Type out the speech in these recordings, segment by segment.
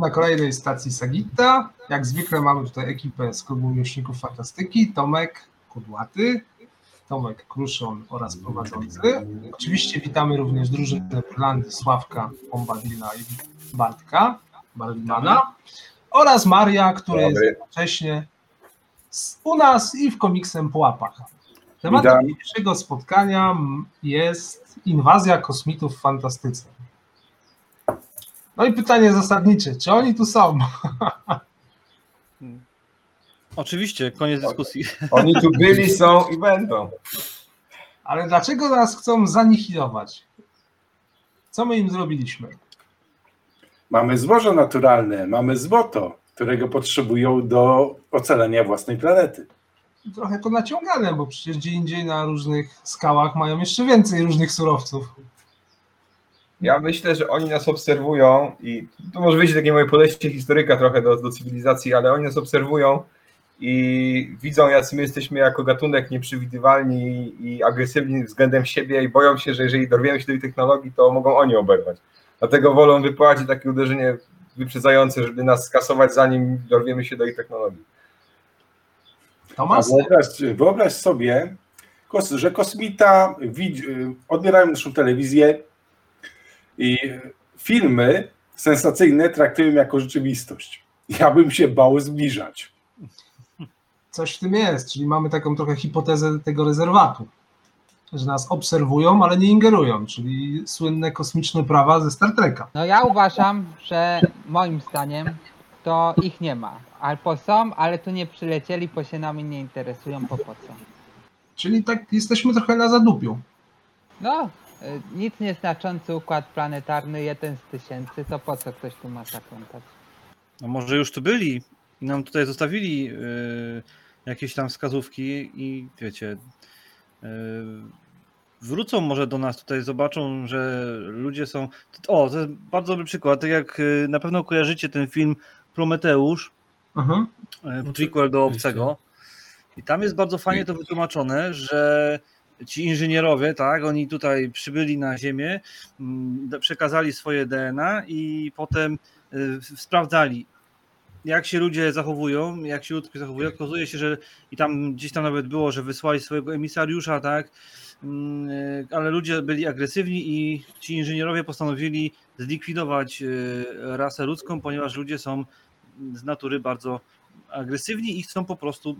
Na kolejnej stacji Sagitta. Jak zwykle mamy tutaj ekipę z Klubu Miłośników Fantastyki. Tomek Kudłaty, Tomek Kruszon oraz prowadzący. Oczywiście witamy również drużynę Prylandy, Sławka, Pombadila i Bartka Barwinana oraz Maria, który jest jednocześnie u nas i w Komiksem po łapach. Tematem dzisiejszego spotkania jest inwazja kosmitów w fantastyce. No i pytanie zasadnicze, czy oni tu są? Oczywiście, koniec dyskusji. Oni tu byli, są i będą. Ale dlaczego nas chcą zanihilować? Co my im zrobiliśmy? Mamy złoże naturalne, mamy złoto, którego potrzebują do ocalenia własnej planety. Trochę to naciągane, bo przecież gdzie indziej na różnych skałach mają jeszcze więcej różnych surowców. Ja myślę, że oni nas obserwują i to może wyjść takie moje podejście historyka trochę do cywilizacji, ale oni nas obserwują i widzą, jacy my jesteśmy jako gatunek nieprzewidywalni i agresywni względem siebie i boją się, że jeżeli dorwiemy się do tej technologii, to mogą oni oberwać. Dlatego wolą wypłacić takie uderzenie wyprzedzające, żeby nas skasować, zanim dorwiemy się do ich technologii. Tomasz? Wyobraź sobie, że kosmita odbierają naszą telewizję i filmy sensacyjne traktują jako rzeczywistość. Ja bym się bał zbliżać. Coś w tym jest, czyli mamy taką trochę hipotezę tego rezerwatu, że nas obserwują, ale nie ingerują, czyli słynne kosmiczne prawa ze Star Treka. No ja uważam, że moim zdaniem to ich nie ma. Albo są, ale tu nie przylecieli, bo się nami nie interesują, po co. Czyli tak jesteśmy trochę na zadupiu. No, nic nieznaczący układ planetarny, 1 z 1000, to po co ktoś tu ma zakrętać? No może już tu byli i nam tutaj zostawili jakieś tam wskazówki i wiecie, wrócą może do nas tutaj, zobaczą, że ludzie są... O, to jest bardzo dobry przykład, tak jak na pewno kojarzycie ten film Prometeusz, prequel do Obcego i tam jest bardzo fajnie to wytłumaczone, że ci inżynierowie, tak, oni tutaj przybyli na Ziemię, przekazali swoje DNA i potem sprawdzali, jak się ludzie zachowują, jak się ludzkość zachowuje. Okazuje się, że i tam gdzieś tam nawet było, że wysłali swojego emisariusza, tak, ale ludzie byli agresywni i ci inżynierowie postanowili zlikwidować rasę ludzką, ponieważ ludzie są z natury bardzo agresywni i chcą po prostu...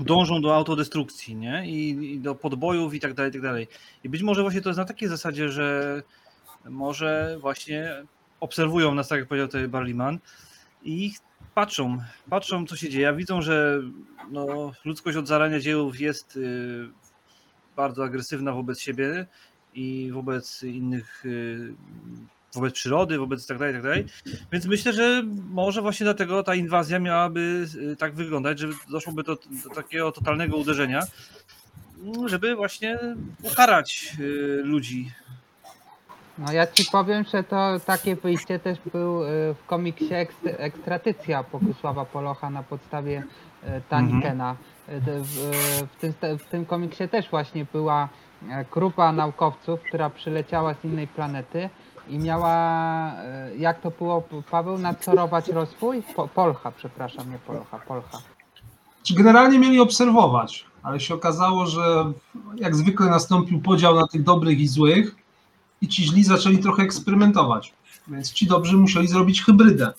dążą do autodestrukcji, nie? I do podbojów i tak dalej, i tak dalej. I być może właśnie to jest na takiej zasadzie, że może właśnie obserwują nas, tak jak powiedział tutaj Barliman, i patrzą, co się dzieje. Widzą, że no, ludzkość od zarania dziejów jest bardzo agresywna wobec siebie i wobec innych, wobec przyrody, wobec tak dalej, tak dalej. Więc myślę, że może właśnie dlatego ta inwazja miałaby tak wyglądać, że doszłoby do takiego totalnego uderzenia, żeby właśnie ukarać ludzi. No ja ci powiem, że to takie wyjście też był w komiksie Ekstradycja Bogusława Polocha na podstawie Tanikena. W tym komiksie też właśnie była grupa naukowców, która przyleciała z innej planety i miała, jak to było, Paweł, nadzorować rozwój? Polcha. Generalnie mieli obserwować, ale się okazało, że jak zwykle nastąpił podział na tych dobrych i złych i ci źli zaczęli trochę eksperymentować, więc ci dobrzy musieli zrobić hybrydę.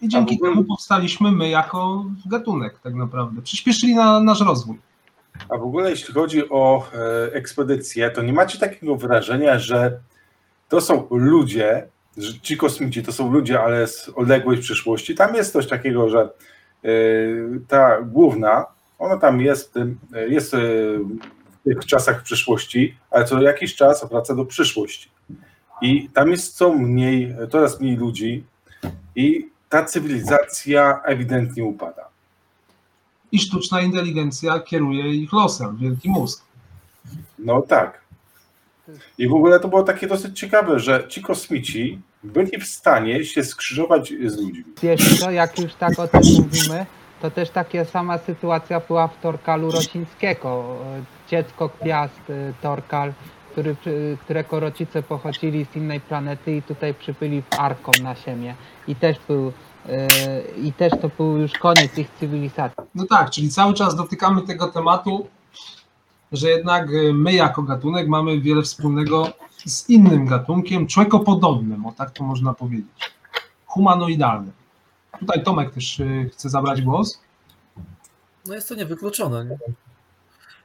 I dzięki temu powstaliśmy my jako gatunek tak naprawdę. Przyspieszyli nasz rozwój. A w ogóle jeśli chodzi o ekspedycję, to nie macie takiego wrażenia, że to są ludzie, ci kosmici to są ludzie, ale z odległej przyszłości. Tam jest coś takiego, że ta główna, ona tam jest w tych czasach przyszłości, ale co jakiś czas wraca do przyszłości. I tam jest coraz mniej ludzi i ta cywilizacja ewidentnie upada. I sztuczna inteligencja kieruje ich losem, wielki mózg. No tak. I w ogóle to było takie dosyć ciekawe, że ci kosmici byli w stanie się skrzyżować z ludźmi. Wiesz co, jak już tak o tym mówimy, to też taka sama sytuacja była w Torkalu Rosińskiego. Dziecko gwiazd Torkal którego rodzice pochodzili z innej planety i tutaj przybyli arką na Ziemię. I też to był już koniec ich cywilizacji. No tak, czyli cały czas dotykamy tego tematu, że jednak my jako gatunek mamy wiele wspólnego z innym gatunkiem, człowiekopodobnym, o tak to można powiedzieć, humanoidalnym. Tutaj Tomek też chce zabrać głos. No jest to niewykluczone, nie?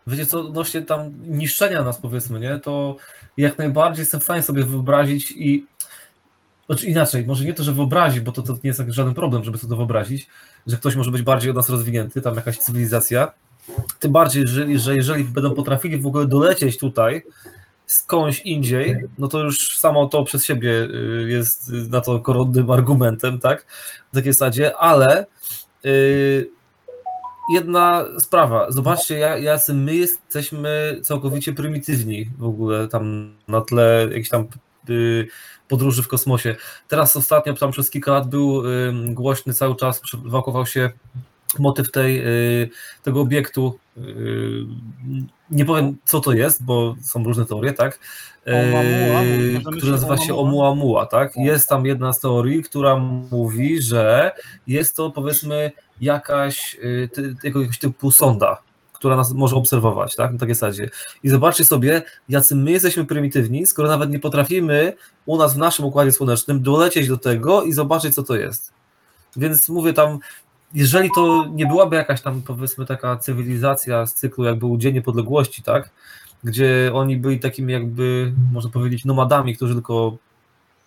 Wiecie co, odnośnie tam niszczenia nas, powiedzmy, nie? To jak najbardziej jestem w stanie sobie wyobrazić i znaczy inaczej, może nie to, że wyobrazić, bo to nie jest żaden problem, żeby sobie to wyobrazić, że ktoś może być bardziej od nas rozwinięty, tam jakaś cywilizacja. Tym bardziej, że jeżeli będą potrafili w ogóle dolecieć tutaj skądś indziej, no to już samo to przez siebie jest na to koronnym argumentem, tak? W takiej zasadzie, ale jedna sprawa, zobaczcie, jacy my jesteśmy całkowicie prymitywni w ogóle tam na tle jakichś tam podróży w kosmosie. Teraz ostatnio, tam przez kilka lat był głośny cały czas, wakował się motyw tego obiektu, nie powiem co to jest, bo są różne teorie, tak? Który nazywa się Oumuamua, tak? Jest tam jedna z teorii, która mówi, że jest to powiedzmy jakiegoś typu sonda, która nas może obserwować, tak? Na takiej zasadzie. I zobaczcie sobie, jacy my jesteśmy prymitywni, skoro nawet nie potrafimy u nas w naszym Układzie Słonecznym dolecieć do tego i zobaczyć, co to jest. Więc mówię tam, jeżeli to nie byłaby jakaś tam, powiedzmy, taka cywilizacja z cyklu, jak był Dzień Niepodległości, tak? Gdzie oni byli takimi jakby, można powiedzieć, nomadami, którzy tylko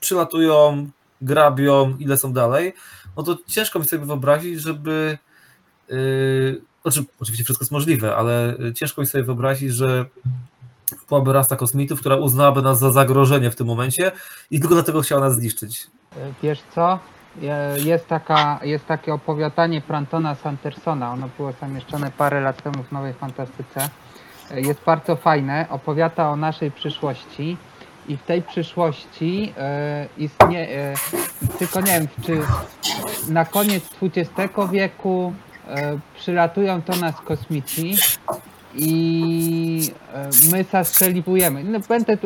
przylatują, grabią, ile są dalej, no to ciężko mi sobie wyobrazić, żeby... oczywiście wszystko jest możliwe, ale ciężko mi sobie wyobrazić, że byłaby rasa kosmitów, która uznałaby nas za zagrożenie w tym momencie i tylko dlatego chciała nas zniszczyć. Wiesz co? Jest takie opowiadanie Brandona Sandersona, ono było zamieszczone parę lat temu w Nowej Fantastyce. Jest bardzo fajne, opowiada o naszej przyszłości i w tej przyszłości istnieje, tylko nie wiem, czy na koniec XX wieku przylatują do nas kosmici i my zastrzeliwujemy. No,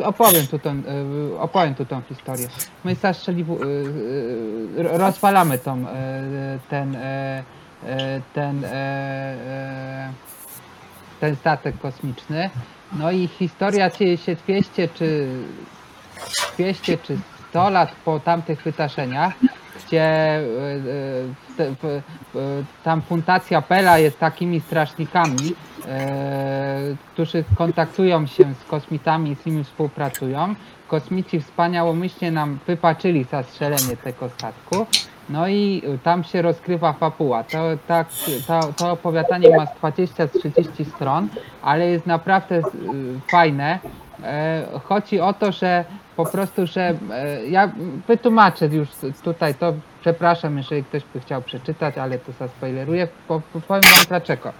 opowiem tu tą historię. My rozpalamy ten statek kosmiczny. No i historia dzieje się 200 czy 100 lat po tamtych wydarzeniach, gdzie tam fundacja Pela jest takimi strażnikami, którzy kontaktują się z kosmitami i z nimi współpracują. Kosmici wspaniałomyślnie nam wybaczyli zastrzelenie tego statku. No i tam się rozkrywa fabuła. To opowiadanie ma 20-30 stron, ale jest naprawdę fajne. Chodzi o to, że po prostu, że ja wytłumaczę już tutaj to, przepraszam, jeżeli ktoś by chciał przeczytać, ale to zaspoileruję, powiem wam dlaczego.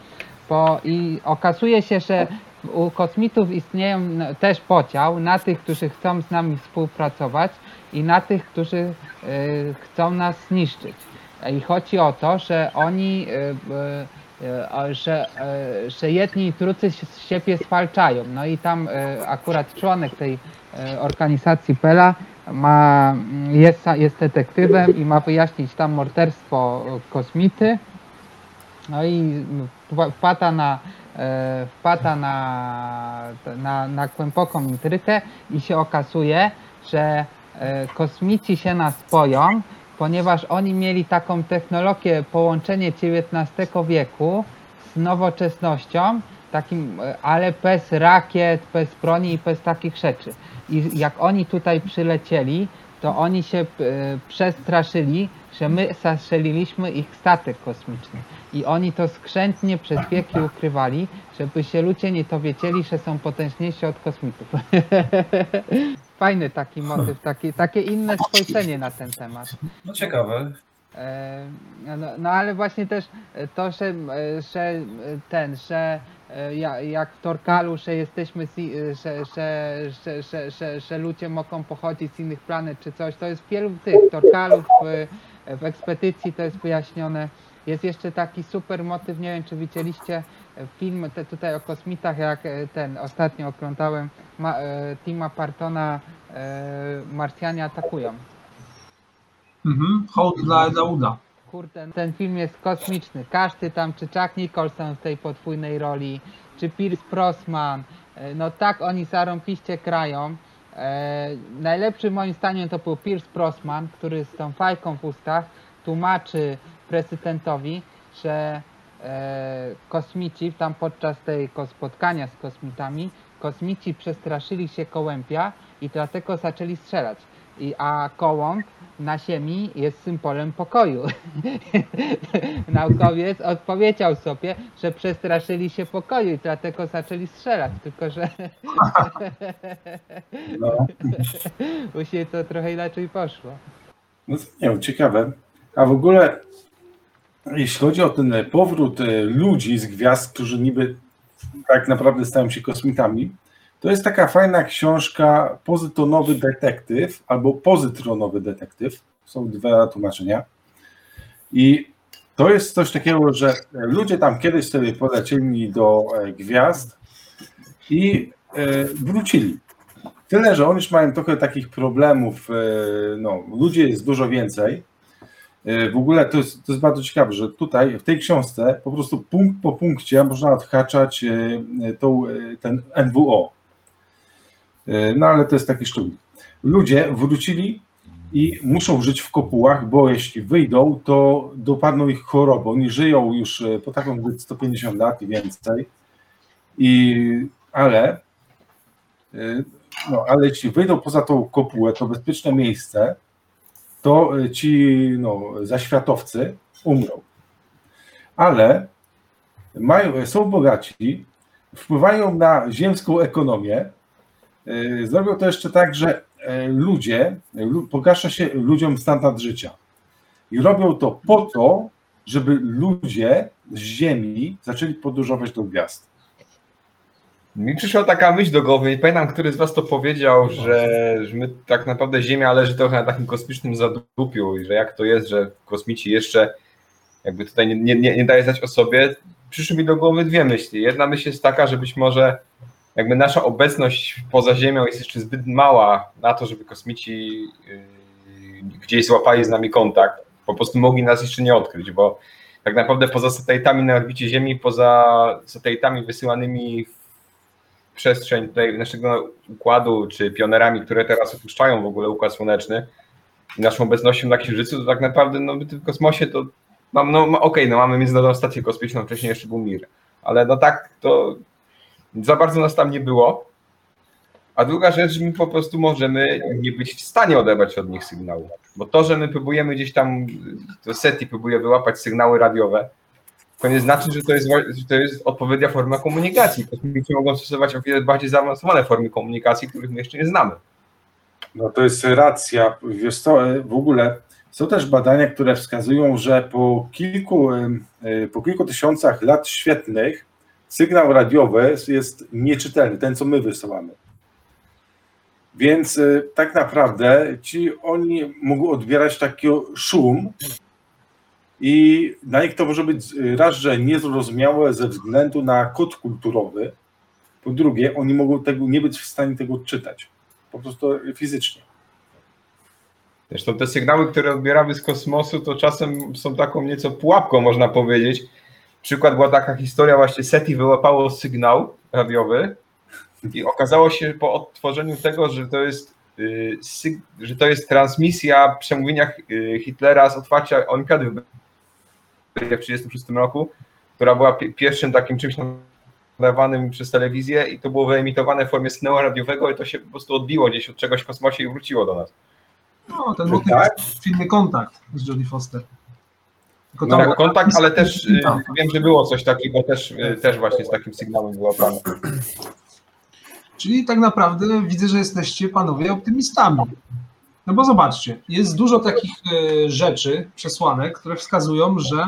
I okazuje się, że u kosmitów istnieje też podział na tych, którzy chcą z nami współpracować i na tych, którzy chcą nas zniszczyć. I chodzi o to, że oni, że jedni i drudzy się z siebie zwalczają. No i tam akurat członek tej organizacji Pela jest detektywem i ma wyjaśnić tam morderstwo kosmity. No i wpada na głęboką intrykę i się okazuje, że kosmici się nas boją, ponieważ oni mieli taką technologię, połączenie XIX wieku z nowoczesnością, takim, ale bez rakiet, bez broni i bez takich rzeczy. I jak oni tutaj przylecieli, to oni się przestraszyli, że my zastrzeliliśmy ich statek kosmiczny. I oni to skrzętnie przez wieki ukrywali, żeby się ludzie nie dowiedzieli, że są potężniejsi od kosmitów. Fajny taki motyw, takie inne spojrzenie na ten temat. No ciekawe. No ale właśnie też to, że jak w Torkalu, że jesteśmy, że ludzie mogą pochodzić z innych planet czy coś, to jest wielu tych Torkalów w ekspedycji to jest wyjaśnione. Jest jeszcze taki super motyw, nie wiem czy widzieliście, film tutaj o kosmitach, jak ten ostatnio oglądałem, Tima Partona, Marsjanie atakują. Mhm, hołd dla Eda Wooda. Kurde, ten film jest kosmiczny. Każdy tam, czy Chuck Nicholson w tej podwójnej roli, czy Pierce Brosnan, no tak oni zarąbiście krają. Najlepszy moim zdaniem to był Pierce Brosnan, który z tą fajką w ustach tłumaczy prezydentowi, że kosmici tam podczas tego spotkania z kosmitami, kosmici przestraszyli się gołębia i dlatego zaczęli strzelać. A gołąb na Ziemi jest symbolem pokoju. Naukowiec odpowiedział sobie, że przestraszyli się pokoju i dlatego zaczęli strzelać, tylko że później to trochę inaczej poszło. No to nie, ciekawe. A w ogóle jeśli chodzi o ten powrót ludzi z gwiazd, którzy niby tak naprawdę stają się kosmitami, to jest taka fajna książka Pozytronowy detektyw albo Pozytronowy detektyw. Są dwa tłumaczenia. I to jest coś takiego, że ludzie tam kiedyś sobie polecieli do gwiazd i wrócili. Tyle, że oni już mają trochę takich problemów. No, ludzi jest dużo więcej. W ogóle to jest bardzo ciekawe, że tutaj w tej książce po prostu punkt po punkcie można odhaczać ten NWO. No ale to jest taki szczegół. Ludzie wrócili i muszą żyć w kopułach, bo jeśli wyjdą, to dopadną ich choroby. Oni żyją już po taką 150 lat i więcej. Ale jeśli wyjdą poza tą kopułę, to bezpieczne miejsce, to ci zaświatowcy umrą. Ale są bogaci, wpływają na ziemską ekonomię. Zrobią to jeszcze tak, że pogarsza się ludziom standard życia. I robią to po to, żeby ludzie z Ziemi zaczęli podróżować do gwiazd. Mi przyszła taka myśl do głowy, nie pamiętam, który z was to powiedział, że my tak naprawdę Ziemia leży trochę na takim kosmicznym zadupiu i że jak to jest, że kosmici jeszcze jakby tutaj nie daje znać o sobie. Przyszły mi do głowy dwie myśli. Jedna myśl jest taka, że być może jakby nasza obecność poza Ziemią jest jeszcze zbyt mała na to, żeby kosmici gdzieś złapali z nami kontakt. Po prostu mogli nas jeszcze nie odkryć, bo tak naprawdę poza satelitami na orbicie Ziemi, poza satelitami wysyłanymi w przestrzeń tutaj naszego układu, czy pionerami, które teraz opuszczają w ogóle układ słoneczny i naszą obecnością na Księżycu, to tak naprawdę w kosmosie to mamy międzynarodową stację kosmiczną, wcześniej jeszcze był Mir, ale to za bardzo nas tam nie było. A druga rzecz, że my po prostu możemy nie być w stanie odebrać od nich sygnału, bo to, że my próbujemy gdzieś tam, to SETI próbuje wyłapać sygnały radiowe, to nie znaczy, że to jest odpowiednia forma komunikacji. Kosmici mogą stosować o wiele bardziej zaawansowane formy komunikacji, których my jeszcze nie znamy. No to jest racja. Wiesz co, w ogóle są też badania, które wskazują, że po kilku tysiącach lat świetlnych sygnał radiowy jest nieczytelny, ten co my wysyłamy. Więc tak naprawdę oni mogą odbierać taki szum, i dla nich to może być raz, że niezrozumiałe ze względu na kod kulturowy, po drugie, oni mogą nie być w stanie tego odczytać, po prostu fizycznie. Zresztą te sygnały, które odbieramy z kosmosu, to czasem są taką nieco pułapką, można powiedzieć. Przykład była taka historia, właśnie SETI wyłapało sygnał radiowy i okazało się po odtworzeniu tego, że to jest transmisja przemówienia Hitlera z otwarcia olimpiady w 1936 roku, która była pierwszym takim czymś nadawanym przez telewizję i to było wyemitowane w formie sygnału radiowego i to się po prostu odbiło gdzieś od czegoś w kosmosie i wróciło do nas. No, ten motyw w filmie Kontakt z Jodie Foster. Kontakt, ale też wiem, że było coś takiego, też właśnie z takim sygnałem była plana. Czyli tak naprawdę widzę, że jesteście panowie optymistami. No bo zobaczcie, jest dużo takich rzeczy, przesłanek, które wskazują, że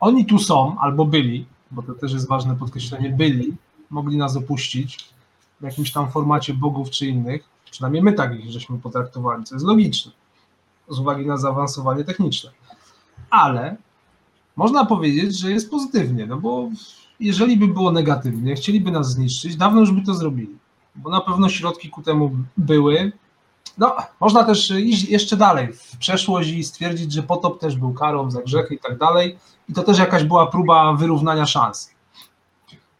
oni tu są albo byli, bo to też jest ważne podkreślenie, byli, mogli nas opuścić w jakimś tam formacie bogów czy innych, przynajmniej my tak ich żeśmy potraktowali, co jest logiczne, z uwagi na zaawansowanie techniczne. Ale można powiedzieć, że jest pozytywnie, no bo jeżeli by było negatywnie, chcieliby nas zniszczyć, dawno już by to zrobili, bo na pewno środki ku temu były. No, można też iść jeszcze dalej w przeszłość i stwierdzić, że potop też był karą za grzechy i tak dalej i to też jakaś była próba wyrównania szans.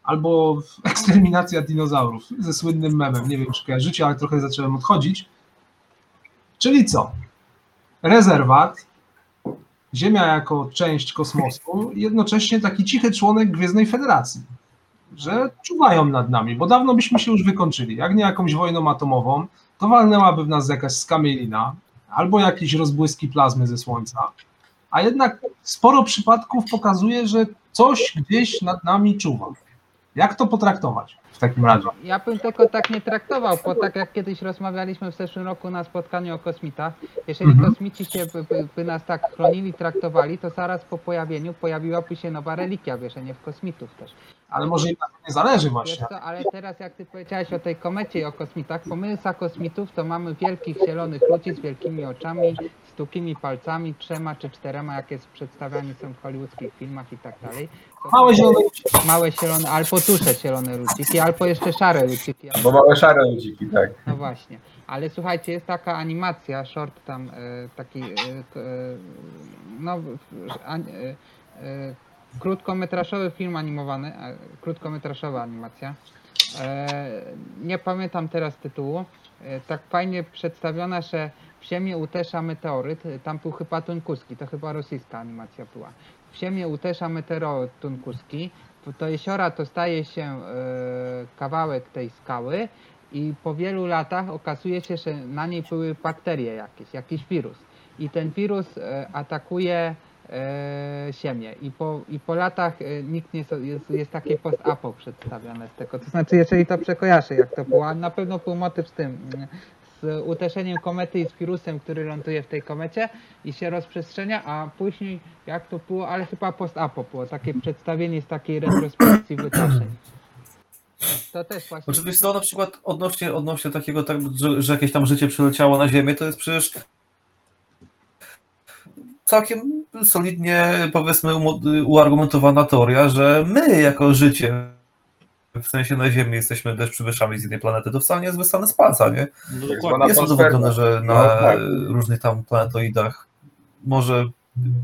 Albo eksterminacja dinozaurów ze słynnym memem, nie wiem czy kojarzycie, ale trochę zacząłem odchodzić. Czyli co? Rezerwat, Ziemia jako część kosmosu i jednocześnie taki cichy członek Gwiezdnej Federacji, że czuwają nad nami, bo dawno byśmy się już wykończyli, jak nie jakąś wojną atomową, to walnęłaby w nas jakaś skamielina albo jakieś rozbłyski plazmy ze Słońca, a jednak sporo przypadków pokazuje, że coś gdzieś nad nami czuwa. Jak to potraktować w takim razie? Ja bym tego tak nie traktował, bo tak jak kiedyś rozmawialiśmy w zeszłym roku na spotkaniu o kosmitach, jeżeli kosmici się by nas tak chronili, traktowali, to zaraz po pojawieniu pojawiłaby się nowa religia, wierzenie w kosmitów też. Ale może im na to nie zależy właśnie. Co, ale teraz jak ty powiedziałeś o tej komecie i o kosmitach, bo my za kosmitów to mamy wielkich zielonych ludzi z wielkimi oczami, stukimi palcami, 3 czy 4, jak jest przedstawiani są w hollywoodzkich filmach i tak dalej. Małe zielone, albo duże zielone ludziki, albo jeszcze szare ludziki. Albo małe szare ludziki, tak. No właśnie, ale słuchajcie, jest taka animacja, short tam, taki, no, krótkometrażowy film animowany, krótkometrażowa animacja. Nie pamiętam teraz tytułu. Tak fajnie przedstawiona, że w Ziemię uderza meteoryt. Tam był chyba tunguski, to chyba rosyjska animacja była. W Ziemię uderza meteoryt tunguski. Do jeziora to staje się kawałek tej skały i po wielu latach okazuje się, że na niej były bakterie jakieś, jakiś wirus. I ten wirus atakuje Ziemię. I po latach nikt nie jest takie post-apo przedstawiane z tego. To znaczy, jeżeli to przekojarzy, jak to było, na pewno był motyw z tym, z uderzeniem komety i z wirusem, który ląduje w tej komecie i się rozprzestrzenia, a później jak to było, ale chyba post-apo było, takie przedstawienie z takiej retrospekcji wydarzeń. To też właśnie. Oczywiście to na przykład odnośnie takiego, tak, że jakieś tam życie przyleciało na Ziemię, to jest przecież całkiem solidnie, powiedzmy, uargumentowana teoria, że my jako życie, w sensie na Ziemi, jesteśmy też przybyszami z innej planety, to wcale nie jest wyssane z palca, nie? No, jest udowodnione, że na różnych tam planetoidach może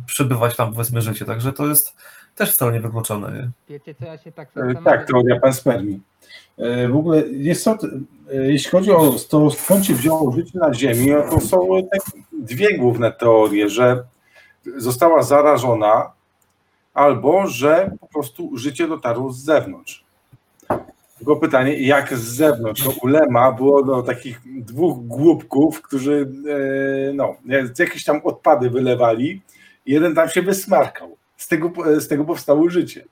przebywać tam, powiedzmy, życie, także to jest też wcale niewykluczone, nie? Wiecie, co ja się tak zastanawiam? Tak, teoria panspermii. W ogóle jest to, jeśli chodzi o to, skąd się wzięło życie na Ziemi, to są tak dwie główne teorie, że została zarażona, albo że po prostu życie dotarło z zewnątrz. Tylko pytanie, jak z zewnątrz? U Lema było do takich 2 głupków, którzy no, jakieś tam odpady wylewali. Jeden tam się wysmarkał. Z tego powstało życie.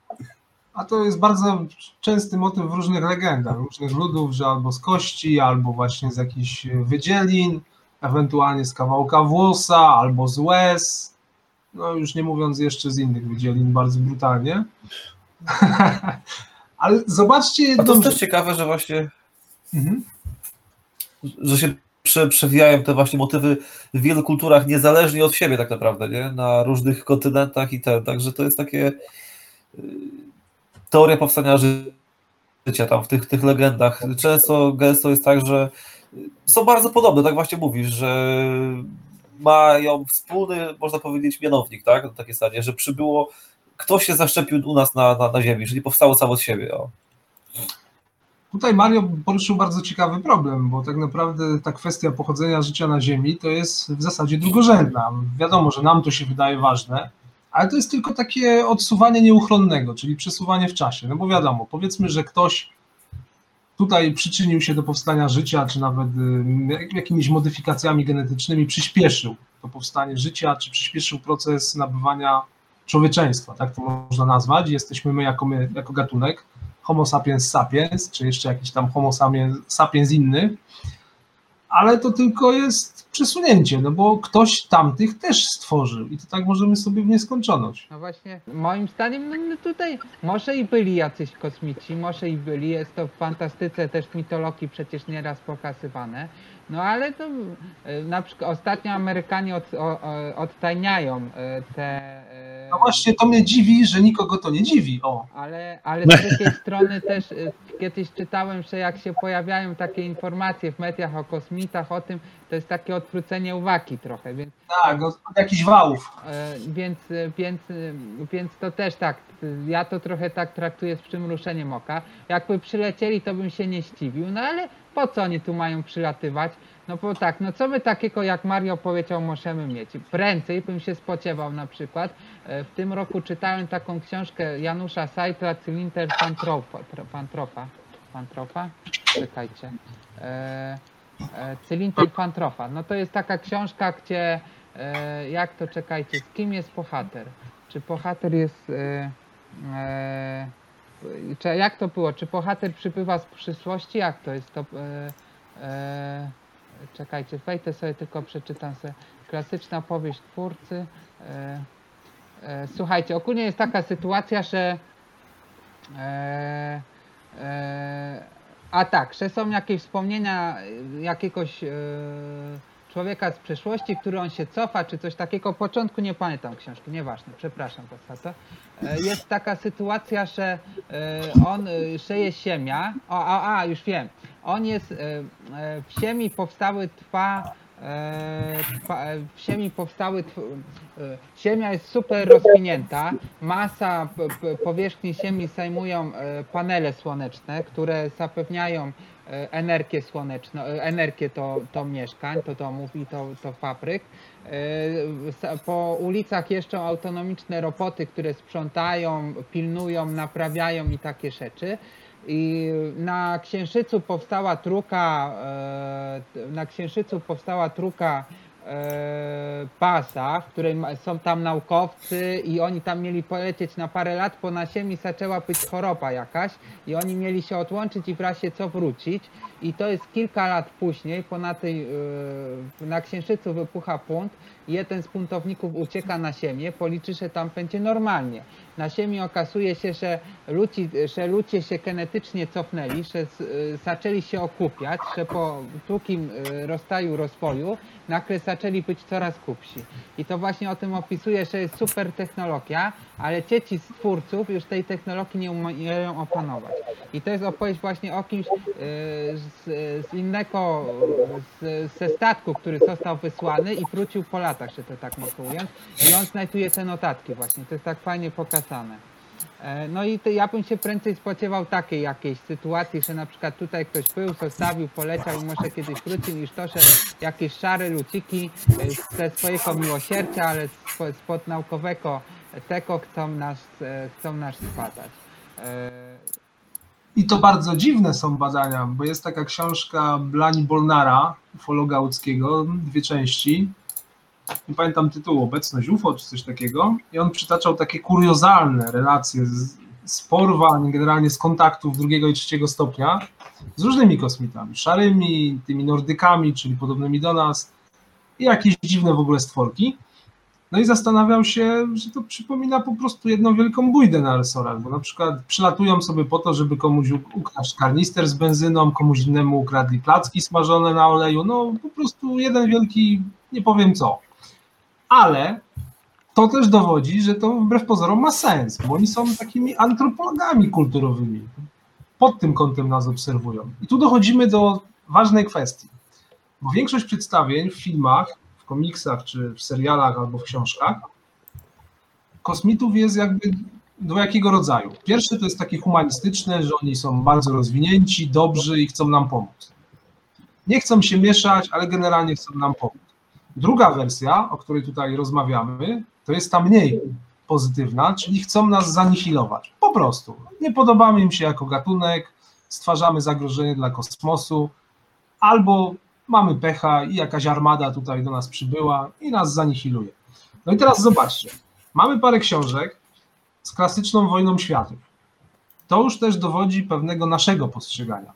A to jest bardzo częsty motyw w różnych legendach, różnych ludów, że albo z kości, albo właśnie z jakichś wydzielin, ewentualnie z kawałka włosa, albo z łez. No już nie mówiąc jeszcze z innych wydzielin, bardzo brutalnie. Ale zobaczcie... A to jest też ciekawe, że właśnie że się przewijają te właśnie motywy w wielu kulturach niezależnie od siebie tak naprawdę, nie? Na różnych kontynentach i tak. Także to jest takie... Teoria powstania życia tam w tych legendach. Często jest tak, że są bardzo podobne, tak właśnie mówisz, że... mają wspólny, można powiedzieć, mianownik, tak? Na takiej stanie, że przybyło, ktoś się zaszczepił u nas na Ziemi, czyli powstało samo od siebie. O. Tutaj Mario poruszył bardzo ciekawy problem, bo tak naprawdę ta kwestia pochodzenia życia na Ziemi to jest w zasadzie drugorzędna. Wiadomo, że nam to się wydaje ważne, ale to jest tylko takie odsuwanie nieuchronnego, czyli przesuwanie w czasie. No bo wiadomo, powiedzmy, że ktoś tutaj przyczynił się do powstania życia, czy nawet jakimiś modyfikacjami genetycznymi przyspieszył to powstanie życia, czy przyspieszył proces nabywania człowieczeństwa, tak to można nazwać. Jesteśmy my, jako gatunek, homo sapiens sapiens, czy jeszcze jakiś tam homo sapiens inny, ale to tylko jest przesunięcie, no bo ktoś tamtych też stworzył i to tak możemy sobie w nieskończoność. No właśnie, moim zdaniem no tutaj może i byli jacyś kosmici, może i byli, jest to w fantastyce też w mitologii przecież nieraz pokazywane, no ale to na przykład ostatnio Amerykanie odtajniają te A właśnie to mnie dziwi, że nikogo to nie dziwi. O. Ale z drugiej strony też kiedyś czytałem, że jak się pojawiają takie informacje w mediach o kosmitach, o tym, to jest takie odwrócenie uwagi trochę. Więc, tak, od jakichś wałów. Więc to też tak, ja to trochę tak traktuję z przymruszeniem oka. Jakby przylecieli, to bym się nie zdziwił, no ale po co oni tu mają przylatywać? No bo tak, no co my takiego, jak Mario powiedział, możemy mieć? Prędzej bym się spodziewał na przykład. W tym roku czytałem taką książkę Janusza Sajpla, Cylinder Pantrofa? Czekajcie. Cylinder Pantrofa. No to jest taka książka, gdzie... jak to, czekajcie, z kim jest bohater? Czy bohater jest... jak to było? Czy bohater przybywa z przyszłości? Jak to jest? To... czekajcie, wejdę sobie, tylko przeczytam sobie. Klasyczna powieść twórcy. Słuchajcie, ogólnie jest taka sytuacja, że że są jakieś wspomnienia jakiegoś człowieka z przeszłości, który on się cofa, czy coś takiego. Początku nie pamiętam książki, nieważne, przepraszam was za to. Jest taka sytuacja, że on szyje ziemia. Już wiem. On jest, w ziemi powstały ziemia jest super rozwinięta, masa powierzchni ziemi zajmują panele słoneczne, które zapewniają energię słoneczną, energię do mieszkań, do domów i do fabryk. Po ulicach jeżdżą autonomiczne roboty, które sprzątają, pilnują, naprawiają i takie rzeczy. I na Księżycu powstała druga baza, w której są tam naukowcy i oni tam mieli polecieć na parę lat, bo na ziemi zaczęła być choroba jakaś i oni mieli się odłączyć i w razie co wrócić. I to jest kilka lat później, na Księżycu wybucha bunt, jeden z buntowników ucieka na ziemię, policzy, że tam będzie normalnie. Na ziemi okazuje się, że ludzie się genetycznie cofnęli, że zaczęli się okupiać, że po długim rozwoju nagle zaczęli być coraz głupsi. I to właśnie o tym opisuje, że jest super technologia, ale dzieci z twórców już tej technologii nie umieją opanować. I to jest opowieść właśnie o kimś ze statku, który został wysłany i wrócił po latach, że to tak mocno ująć. I on znajduje te notatki właśnie, to jest tak fajnie pokazane. No i ja bym się prędzej spodziewał takiej jakiejś sytuacji, że na przykład tutaj ktoś był, zostawił, poleciał i może kiedyś wróci, niż to, że jakieś szare ludziki ze swojego miłosierdzia, ale spod naukowego tego chcą nas spadać. I to bardzo dziwne są badania, bo jest taka książka Blani Bolnara, ufologa łódzkiego, 2 części. Nie pamiętam tytułu, Obecność UFO czy coś takiego. I on przytaczał takie kuriozalne relacje z porwań, generalnie z kontaktów 2. i 3. stopnia z różnymi kosmitami, szarymi, tymi nordykami, czyli podobnymi do nas i jakieś dziwne w ogóle stworki. No i zastanawiał się, że to przypomina po prostu jedną wielką bójdę na resorach, bo na przykład przylatują sobie po to, żeby komuś ukraść karnister z benzyną, komuś innemu ukradli placki smażone na oleju, no po prostu jeden wielki, nie powiem co. Ale to też dowodzi, że to wbrew pozorom ma sens, bo oni są takimi antropologami kulturowymi. Pod tym kątem nas obserwują. I tu dochodzimy do ważnej kwestii, bo większość przedstawień w filmach, w komiksach, czy w serialach, albo w książkach kosmitów jest jakby dwojakiego rodzaju. Pierwszy to jest taki humanistyczny, że oni są bardzo rozwinięci, dobrzy i chcą nam pomóc. Nie chcą się mieszać, ale generalnie chcą nam pomóc. Druga wersja, o której tutaj rozmawiamy, to jest ta mniej pozytywna, czyli chcą nas zanihilować. Po prostu. Nie podobamy im się jako gatunek, stwarzamy zagrożenie dla kosmosu, albo mamy pecha i jakaś armada tutaj do nas przybyła i nas zanihiluje. No i teraz zobaczcie. Mamy parę książek z klasyczną wojną światów. To już też dowodzi pewnego naszego postrzegania.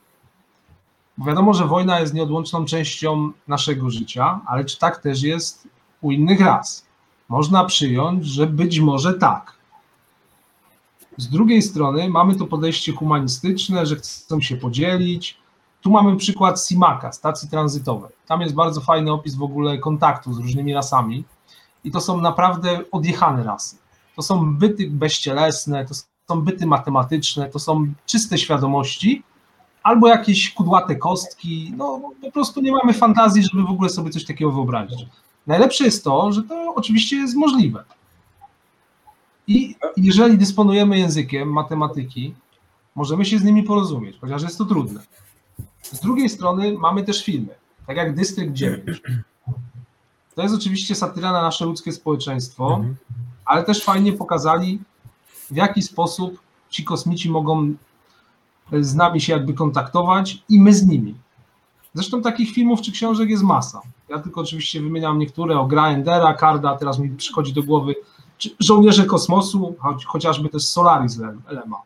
Bo wiadomo, że wojna jest nieodłączną częścią naszego życia, ale czy tak też jest u innych ras? Można przyjąć, że być może tak. Z drugiej strony mamy to podejście humanistyczne, że chcą się podzielić. Tu mamy przykład Simaka, stacji tranzytowej. Tam jest bardzo fajny opis w ogóle kontaktu z różnymi rasami i to są naprawdę odjechane rasy. to są byty bezcielesne, to są byty matematyczne, to są czyste świadomości, albo jakieś kudłate kostki, no po prostu nie mamy fantazji, żeby w ogóle sobie coś takiego wyobrazić. Najlepsze jest to, że to oczywiście jest możliwe. I jeżeli dysponujemy językiem matematyki, możemy się z nimi porozumieć, chociaż jest to trudne. Z drugiej strony mamy też filmy, tak jak Dystrykt 9. To jest oczywiście satyra na nasze ludzkie społeczeństwo, ale też fajnie pokazali, w jaki sposób ci kosmici mogą z nami się jakby kontaktować i my z nimi. Zresztą takich filmów czy książek jest masa. Ja tylko oczywiście wymieniam niektóre, o Graendera, Karda, teraz mi przychodzi do głowy Żołnierze Kosmosu, chociażby też Solaris Lema.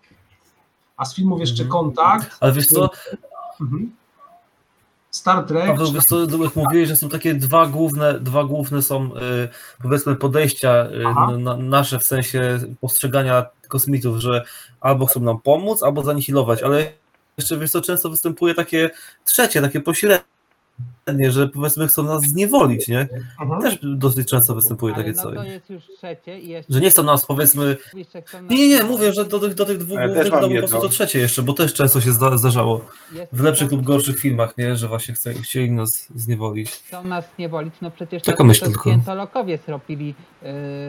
A z filmów jeszcze Kontakt. Ale wiesz co? Star Trek. Paweł, wiesz co, do których mówiłeś, że są takie dwa główne są, powiedzmy, podejścia nasze w sensie postrzegania kosmitów, że albo chcą nam pomóc, albo zanihilować, ale jeszcze, wiesz co, często występuje takie trzecie, takie pośrednie, że powiedzmy chcą nas zniewolić, nie? Też dosyć często występuje ale takie coś. No to jest już trzecie i jeszcze... Że nie chcą nas, powiedzmy... Nie, mówię, że do tych dwóch głównych po prostu to trzecie jeszcze, bo też często się zdarzało w lepszych lub gorszych filmach, nie? Że właśnie chcieli nas zniewolić. Chcą nas zniewolić, no przecież świętolokowie zrobili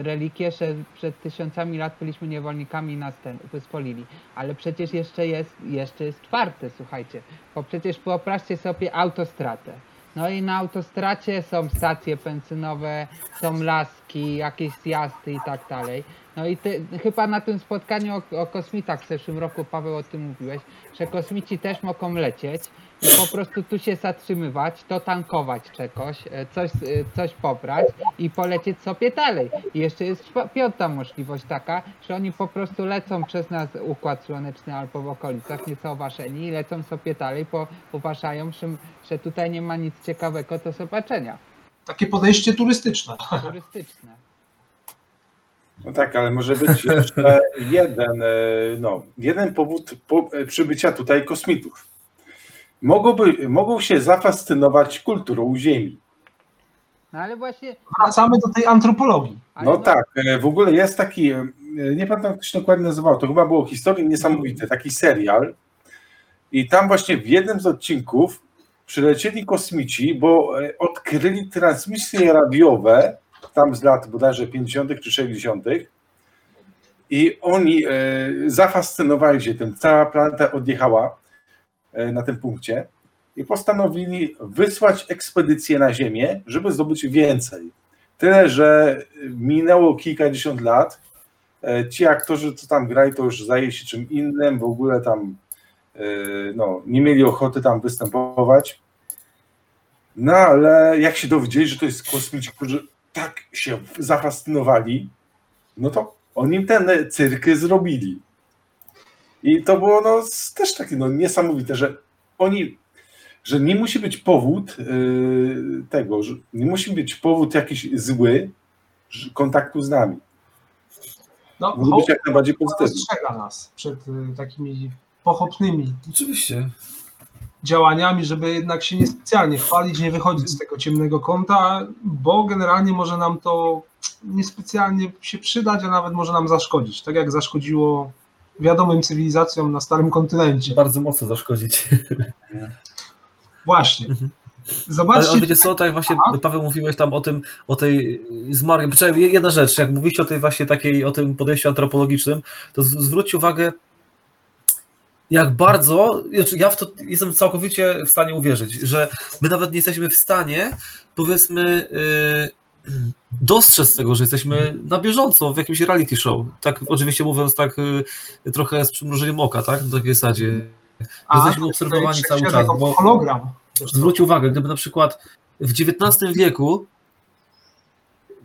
relikwie, że przed 1000 lat byliśmy niewolnikami i nas wyspolili. Ale przecież jeszcze jest czwarte, słuchajcie, bo przecież wyobraźcie sobie autostratę. No i na autostracie są stacje benzynowe, są laski, jakieś zjazdy i tak dalej. No i ty, chyba na tym spotkaniu o kosmitach w zeszłym roku, Paweł, o tym mówiłeś, że kosmici też mogą lecieć i po prostu tu się zatrzymywać, dotankować czegoś, coś pobrać i polecieć sobie dalej. I jeszcze jest piąta możliwość taka, że oni po prostu lecą przez nas Układ Słoneczny albo w okolicach, nie są uważeni i lecą sobie dalej, bo uważają, że tutaj nie ma nic ciekawego do zobaczenia. Takie podejście turystyczne. No tak, ale może być jeszcze jeden powód przybycia tutaj kosmitów. Mogą się zafascynować kulturą Ziemi. No ale właśnie... Wracamy do tej antropologii. No tak, w ogóle jest taki, nie pamiętam jak się dokładnie nazywało, to chyba było Historii Niesamowite, taki serial. I tam właśnie w jednym z odcinków przylecieli kosmici, bo odkryli transmisje radiowe tam z lat bodajże 50. czy 60. I oni zafascynowali się tym. Cała planeta odjechała na tym punkcie i postanowili wysłać ekspedycję na Ziemię, żeby zdobyć więcej. Tyle, że minęło kilkadziesiąt lat. Ci aktorzy, co tam grali, to już zajęli się czym innym. W ogóle tam nie mieli ochoty tam występować. No ale jak się dowiedzieli, że to jest kosmici, którzy tak się zafascynowali, no to oni ten cyrk zrobili. I to było też takie niesamowite, że nie musi być powód tego, że nie musi być powód jakiś zły kontaktu z nami. No, może być jak najbardziej pozytywny. Ostrzega nas przed takimi pochopnymi działaniami, żeby jednak się niespecjalnie chwalić, nie wychodzić z tego ciemnego kąta, bo generalnie może nam to niespecjalnie się przydać, a nawet może nam zaszkodzić, tak jak zaszkodziło wiadomym cywilizacjom na starym kontynencie. Bardzo mocno zaszkodzić. Właśnie. Zobaczcie. Ale wiecie co, tak właśnie Paweł mówiłeś tam o tym, o tej z Marią, jedna rzecz, jak mówiliście o tej właśnie takiej, o tym podejściu antropologicznym, to zwróćcie uwagę, jak bardzo, ja w to jestem całkowicie w stanie uwierzyć, że my nawet nie jesteśmy w stanie, powiedzmy, dostrzec tego, że jesteśmy na bieżąco w jakimś reality show. Tak oczywiście mówiąc tak trochę z przymrużeniem oka, tak? W takiej zasadzie. Jesteśmy obserwowani cały czas. Zwróć uwagę, gdyby na przykład w XIX wieku,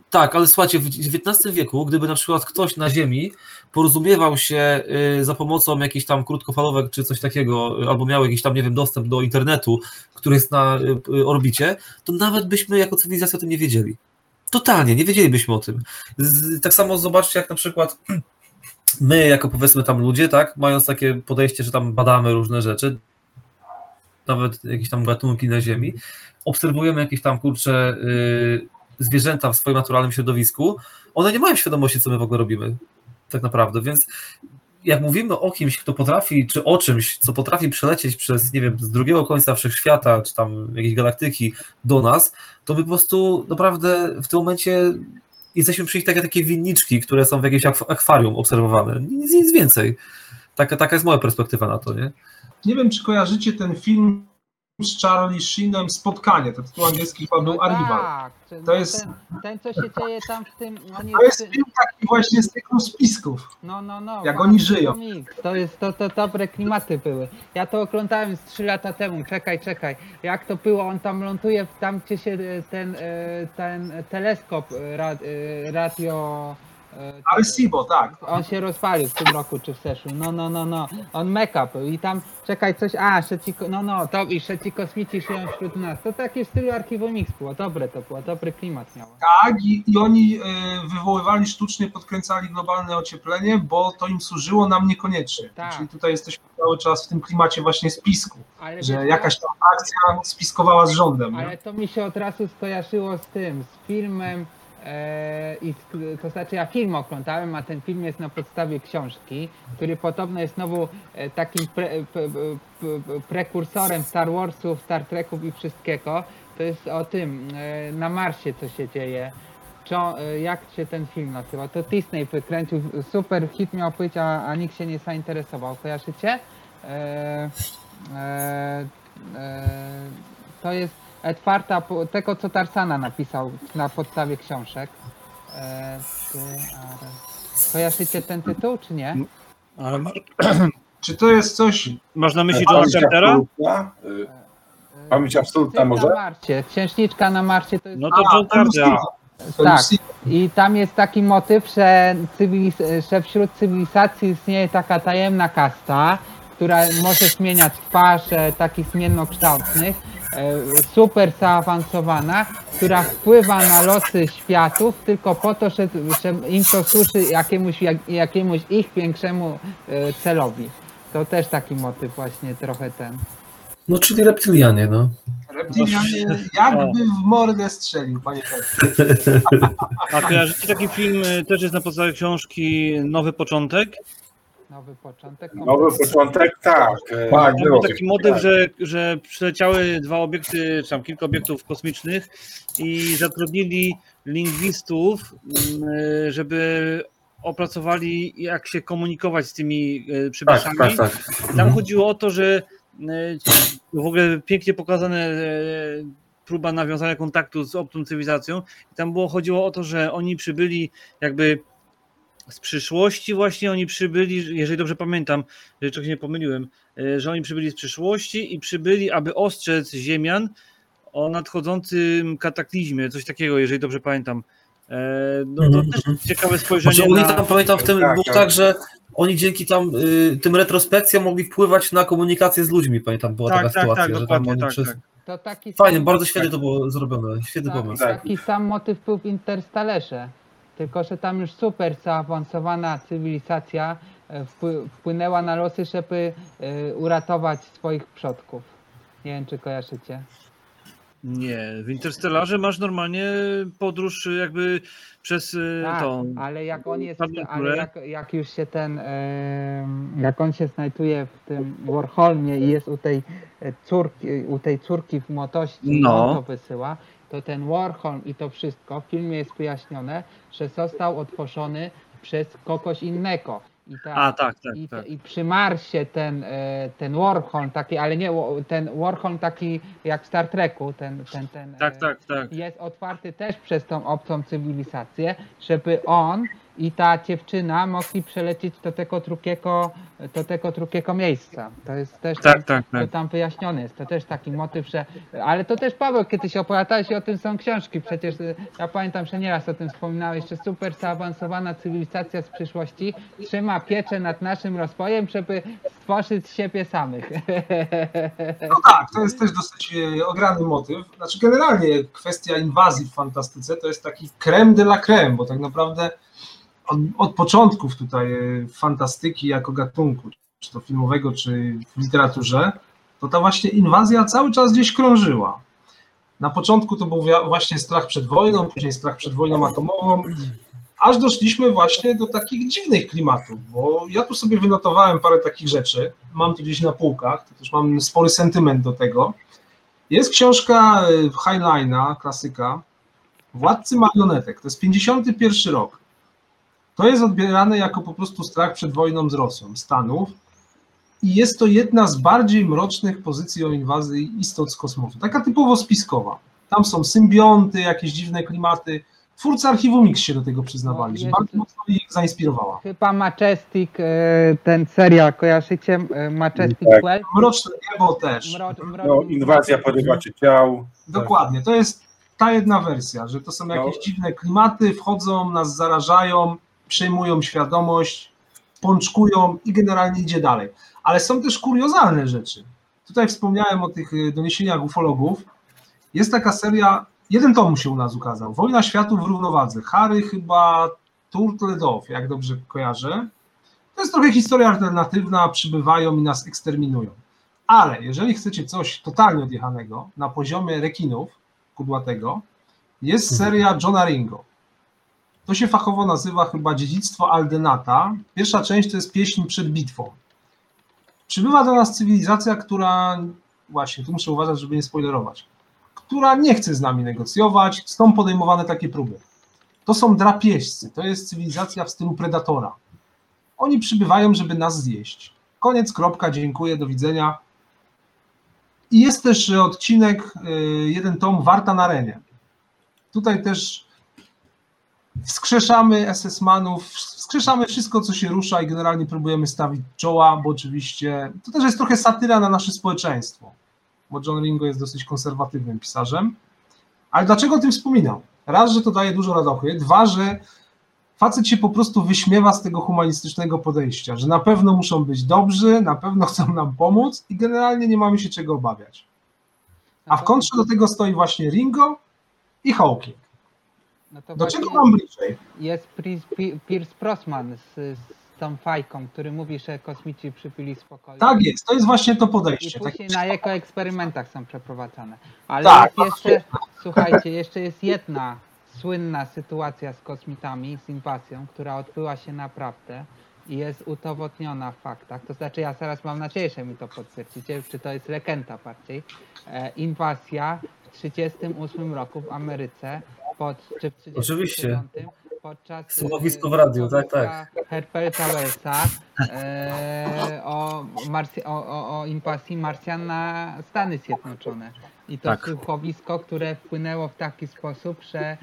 tak, ale słuchajcie, w XIX wieku, gdyby na przykład ktoś na Ziemi porozumiewał się za pomocą jakichś tam krótkofalówek czy coś takiego, albo miał jakiś tam, nie wiem, dostęp do internetu, który jest na orbicie, to nawet byśmy jako cywilizacja o tym nie wiedzieli. Totalnie, nie wiedzielibyśmy o tym. Tak samo zobaczcie, jak na przykład my, jako powiedzmy tam ludzie, tak, mając takie podejście, że tam badamy różne rzeczy, nawet jakieś tam gatunki na Ziemi, obserwujemy jakieś tam, zwierzęta w swoim naturalnym środowisku, one nie mają świadomości, co my w ogóle robimy tak naprawdę, więc jak mówimy o kimś, kto potrafi, czy o czymś, co potrafi przelecieć przez, nie wiem, z drugiego końca wszechświata, czy tam jakiejś galaktyki do nas, to my po prostu naprawdę w tym momencie jesteśmy przy nich tak jak takie winniczki, które są w jakimś akwarium obserwowane. Nic więcej. Taka jest moja perspektywa na to, nie? Nie wiem, czy kojarzycie ten film z Charlie Sheenem, Spotkanie, to tytuł angielski chyba był Arrival. Tak, to jest ten, co się dzieje tam w tym... To jest film taki właśnie z tych rozpisków, jak oni żyją. To dobre klimaty były. Ja to oglądałem z 3 lata temu, czekaj, jak to było, on tam ląduje, tam gdzie się ten teleskop radio... Arecibo, tak. On się rozpalił w tym roku czy w zeszłym. On meka był i tam czekaj coś. Szeci kosmici żyją wśród nas. To takie w stylu Archiwum Mix było. Dobre to było, dobry klimat miało. Tak, i oni wywoływali sztucznie, podkręcali globalne ocieplenie, bo to im służyło nam niekoniecznie. Tak. Czyli tutaj jesteśmy cały czas w tym klimacie właśnie spisku. Ale że jakaś tam akcja spiskowała z rządem. Ale nie? To mi się od razu skojarzyło z filmem. To znaczy ja film oglądałem, a ten film jest na podstawie książki, który podobno jest znowu takim prekursorem Star Warsów, Star Treków i wszystkiego. To jest o tym, na Marsie co się dzieje, jak się ten film nazywa. To Disney wykręcił, super hit miał być, a nikt się nie zainteresował. Kojarzycie? To jest Edwarda, tego co Tarsana napisał na podstawie książek. Kojarzycie ten tytuł, czy nie? Ale czy to jest coś... Można myśleć o Cartera? Pamięć absolutna może? Księżniczka na Marsie to jest... No to John Cartera. Tak. I tam jest taki motyw, że wśród cywilizacji istnieje taka tajemna kasta, która może zmieniać twarze takich zmiennokształtnych. Super zaawansowana, która wpływa na losy światów tylko po to, że im to służy jakiemuś ich większemu celowi. To też taki motyw właśnie trochę ten. No czyli reptylianie, no. Reptylianie jakby w mordę strzelił, panie Pawle. A kojarzycie taki film, też jest na podstawie książki Nowy Początek? Nowy początek, tak. Był taki motyw, że przyleciały dwa obiekty, czy tam kilka obiektów kosmicznych i zatrudnili lingwistów, żeby opracowali, jak się komunikować z tymi przybyszami. Tak. Tam chodziło o to, że w ogóle pięknie pokazane próba nawiązania kontaktu z obcą cywilizacją. I tam chodziło o to, że oni przybyli jakby z przyszłości właśnie, oni przybyli, jeżeli dobrze pamiętam, że czegoś nie pomyliłem, że oni przybyli z przyszłości i przybyli, aby ostrzec Ziemian o nadchodzącym kataklizmie, coś takiego, jeżeli dobrze pamiętam. No to też ciekawe spojrzenie. Oni tam, pamiętam, w tym było tak, że oni dzięki tym retrospekcjom mogli wpływać na komunikację z ludźmi, pamiętam, była taka sytuacja. Tak. To taki fajnie, bardzo świetnie to było zrobione, świetny pomysł. Taki sam motyw był w Interstellarze. Tylko że tam już super zaawansowana cywilizacja wpłynęła na losy, żeby uratować swoich przodków. Nie wiem, czy kojarzycie. Nie, w Interstellarze masz normalnie podróż jakby przez tą... Ale jak on jest, jak już się ten... Jak on się znajduje w tym Warholmie i jest u tej córki w młodości, on to wysyła, to ten Warholm i to wszystko w filmie jest wyjaśnione, że został otworzony przez kogoś innego. I przy Marsie ten Warholm taki, ale nie, ten Warholm taki jak w Star Treku, ten jest otwarty też przez tą obcą cywilizację, żeby on i ta dziewczyna mogli przelecieć do tego drugiego miejsca. To jest też to tam wyjaśnione jest. To też taki motyw, że... Ale to też, Paweł, kiedyś opowiadałeś i o tym są książki. Przecież ja pamiętam, że nieraz o tym wspominałeś, że super zaawansowana cywilizacja z przyszłości trzyma pieczę nad naszym rozwojem, żeby stworzyć siebie samych. No tak, to jest też dosyć ograny motyw. Znaczy generalnie kwestia inwazji w fantastyce to jest taki crème de la crème, bo tak naprawdę od początków tutaj fantastyki jako gatunku, czy to filmowego, czy w literaturze, to ta właśnie inwazja cały czas gdzieś krążyła. Na początku to był właśnie strach przed wojną, później strach przed wojną atomową, aż doszliśmy właśnie do takich dziwnych klimatów, bo ja tu sobie wynotowałem parę takich rzeczy, mam to gdzieś na półkach, to też mam spory sentyment do tego. Jest książka Heinleina, klasyka, Władcy marionetek, to jest 51 rok. To jest odbierane jako po prostu strach przed wojną z Rosją, Stanów. I jest to jedna z bardziej mrocznych pozycji o inwazji istot z kosmosu. Taka typowo spiskowa. Tam są symbionty, jakieś dziwne klimaty. Twórcy Archiwum X się do tego przyznawali, no, że bardzo mocno ich zainspirowała. Chyba Majestic, ten serial, kojarzycie? Majestic tak. Well? Mroczne niebo też. No, inwazja porywaczy ciał. Dokładnie, to jest ta jedna wersja, że to są jakieś dziwne klimaty, wchodzą, nas zarażają, przejmują świadomość, pączkują i generalnie idzie dalej. Ale są też kuriozalne rzeczy. Tutaj wspomniałem o tych doniesieniach ufologów. Jest taka seria, jeden tom się u nas ukazał, Wojna Światów w równowadze. Harry chyba Turtledove, jak dobrze kojarzę. To jest trochę historia alternatywna, przybywają i nas eksterminują. Ale jeżeli chcecie coś totalnie odjechanego na poziomie rekinów kudłatego, jest seria Johna Ringo. To się fachowo nazywa chyba Dziedzictwo Aldenata. Pierwsza część to jest Pieśń przed bitwą. Przybywa do nas cywilizacja, która, właśnie tu muszę uważać, żeby nie spoilerować, która nie chce z nami negocjować, są podejmowane takie próby. To są drapieżcy, to jest cywilizacja w stylu Predatora. Oni przybywają, żeby nas zjeść. Koniec, kropka, dziękuję, do widzenia. I jest też odcinek, jeden tom, Warta na Renie. Tutaj też wskrzeszamy SS-manów, wskrzeszamy wszystko, co się rusza i generalnie próbujemy stawić czoła, bo oczywiście to też jest trochę satyra na nasze społeczeństwo, bo John Ringo jest dosyć konserwatywnym pisarzem. Ale dlaczego o tym wspominam? Raz, że to daje dużo radochy, dwa, że facet się po prostu wyśmiewa z tego humanistycznego podejścia, że na pewno muszą być dobrzy, na pewno chcą nam pomóc i generalnie nie mamy się czego obawiać. A w kontrze do tego stoi właśnie Ringo i Hawking. No to do czego mam bliżej? Jest Pierce Brosnan z tą fajką, który mówi, że kosmici przypili spokoju. Tak jest, to jest właśnie to podejście. I później na ekoeksperymentach są przeprowadzane. Ale tak, jest jeszcze, słuchajcie, jeszcze jest jedna słynna sytuacja z kosmitami, z inwazją, która odbyła się naprawdę i jest udowodniona w faktach. To znaczy ja zaraz mam nadzieję, że mi to potwierdzicie, czy to jest legenda bardziej. Inwazja w 1938 roku w Ameryce. Oczywiście. Podczas słuchowisko w radiu, tak. Herberta Wellsa o inwazji Marsjan na Stany Zjednoczone. I to słuchowisko, które wpłynęło w taki sposób, że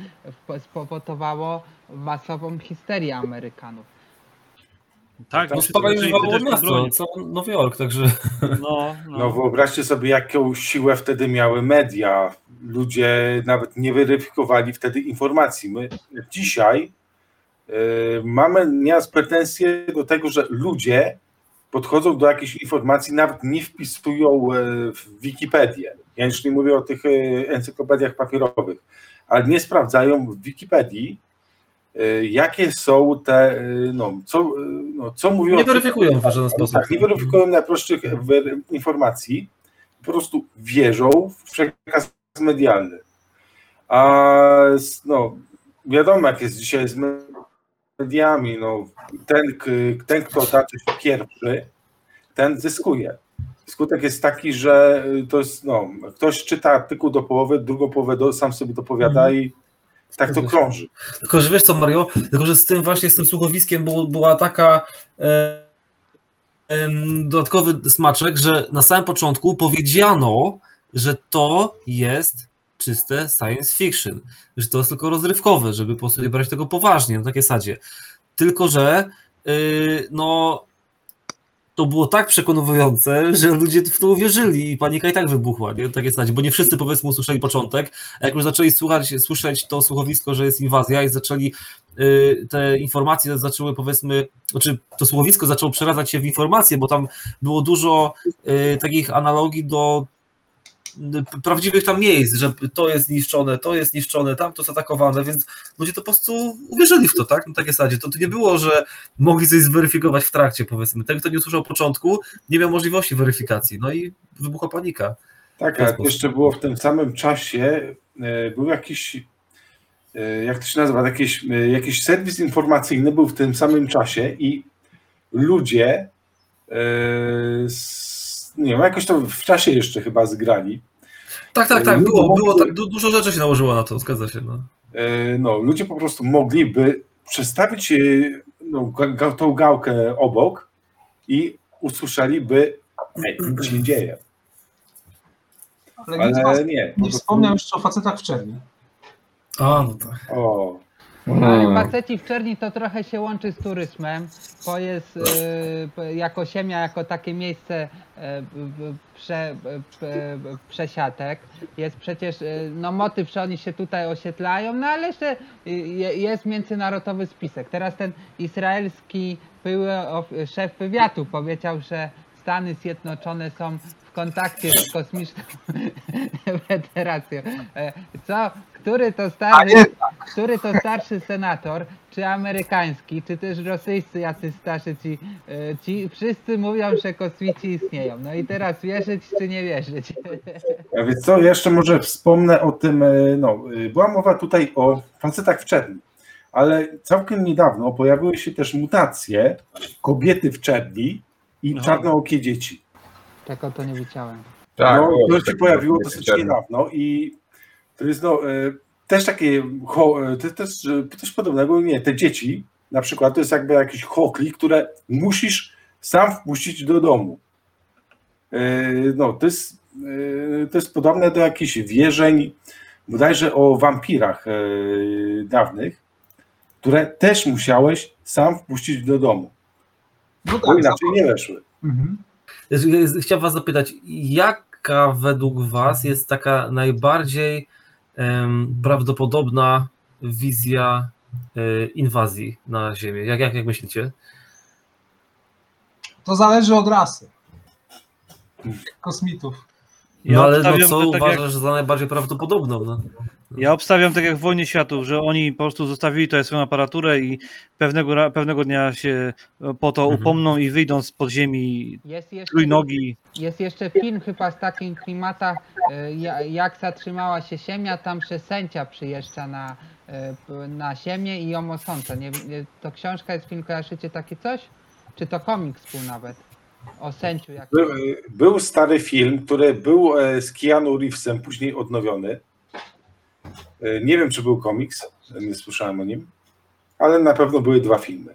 spowodowało masową histerię Amerykanów. Tak, no spowodowała miasto Nowy Jork, także... No wyobraźcie sobie, jaką siłę wtedy miały media. Ludzie nawet nie weryfikowali wtedy informacji. My dzisiaj mamy nieraz pretensje do tego, że ludzie podchodzą do jakiejś informacji, nawet nie wpisują w Wikipedię. Ja już nie mówię o tych encyklopediach papierowych, ale nie sprawdzają w Wikipedii, jakie są te, co mówią... Nie weryfikują w żaden sposób. Tak, nie weryfikują najprostszych informacji, po prostu wierzą w przekaz medialny. A wiadomo, jak jest dzisiaj z mediami, ten kto otaczy się pierwszy, ten zyskuje. Skutek jest taki, że to jest, ktoś czyta artykuł do połowy, drugą połowę sam sobie dopowiada i tak to krąży. Tylko, że wiesz co, Mario, tylko, że z tym właśnie, z tym słuchowiskiem była taka dodatkowy smaczek, że na samym początku powiedziano, że to jest czyste science fiction, że to jest tylko rozrywkowe, żeby po prostu nie brać tego poważnie, na takiej sadzie. Tylko, że to było tak przekonujące, że ludzie w to uwierzyli i panika i tak wybuchła, nie? Tak jest, bo nie wszyscy, powiedzmy, usłyszeli początek, a jak już zaczęli słyszeć to słuchowisko, że jest inwazja i zaczęli te informacje zaczęły, powiedzmy, znaczy to słuchowisko zaczęło przeradzać się w informacje, bo tam było dużo takich analogii do prawdziwych tam miejsc, że to jest niszczone, tam to jest atakowane, więc ludzie to po prostu uwierzyli w to, tak? Na takiej zasadzie. To nie było, że mogli coś zweryfikować w trakcie, powiedzmy. Ten, kto nie usłyszał początku, nie miał możliwości weryfikacji. I wybuchła panika. Tak, a jeszcze było w tym samym czasie, był jakiś, jak to się nazywa, jakiś serwis informacyjny był w tym samym czasie i ludzie, nie wiem, jakoś to w czasie jeszcze chyba zgrali. Tak, było tak, dużo rzeczy się nałożyło na to, zgadza się. No, ludzie po prostu mogliby przestawić tą gałkę obok i usłyszeliby, nic się dzieje. Ale nie wspomniał jeszcze o facetach w czerni. No tak. Faceci w czerni to trochę się łączy z turysmem, bo jest jako ziemia, jako takie miejsce przesiatek. Jest przecież motyw, że oni się tutaj osiedlają, ale jeszcze jest międzynarodowy spisek. Teraz ten izraelski szef wywiadu powiedział, że Stany Zjednoczone są w kontakcie z kosmiczną federacją. Który to starszy senator, czy amerykański, czy też rosyjscy jacyś starszy, ci wszyscy mówią, że kosmici istnieją. No i teraz wierzyć, czy nie wierzyć? A więc co, jeszcze może wspomnę o tym, była mowa tutaj o facetach w czerni, ale całkiem niedawno pojawiły się też mutacje kobiety w czerni i czarnookie dzieci. Tego to nie widziałem. Tak, to się pojawiło dosyć niedawno i to jest też takie też podobnego, te dzieci na przykład to jest jakby jakiś chokli, które musisz sam wpuścić do domu. To jest podobne do jakichś wierzeń bodajże o wampirach dawnych, które też musiałeś sam wpuścić do domu. Bo inaczej nie weszły. Mhm. Chciałem was zapytać, jaka według was jest taka najbardziej prawdopodobna wizja inwazji na Ziemię? Jak myślicie? To zależy od rasy kosmitów. Co uważasz za najbardziej prawdopodobną? No? Ja obstawiam tak jak w Wojnie Światów, że oni po prostu zostawili tutaj swoją aparaturę i pewnego dnia się po to upomną i wyjdą spod ziemi trójnogi. Jest jeszcze film chyba z takim klimatach, jak zatrzymała się Ziemia, tam się sędzia przyjeżdża na Ziemię i ją osądza. To książka jest, film, kojarzycie takie coś? Czy to komiks był nawet? O sędziu. Był stary film, który był z Keanu Reevesem, później odnowiony. Nie wiem, czy był komiks, nie słyszałem o nim, ale na pewno były dwa filmy.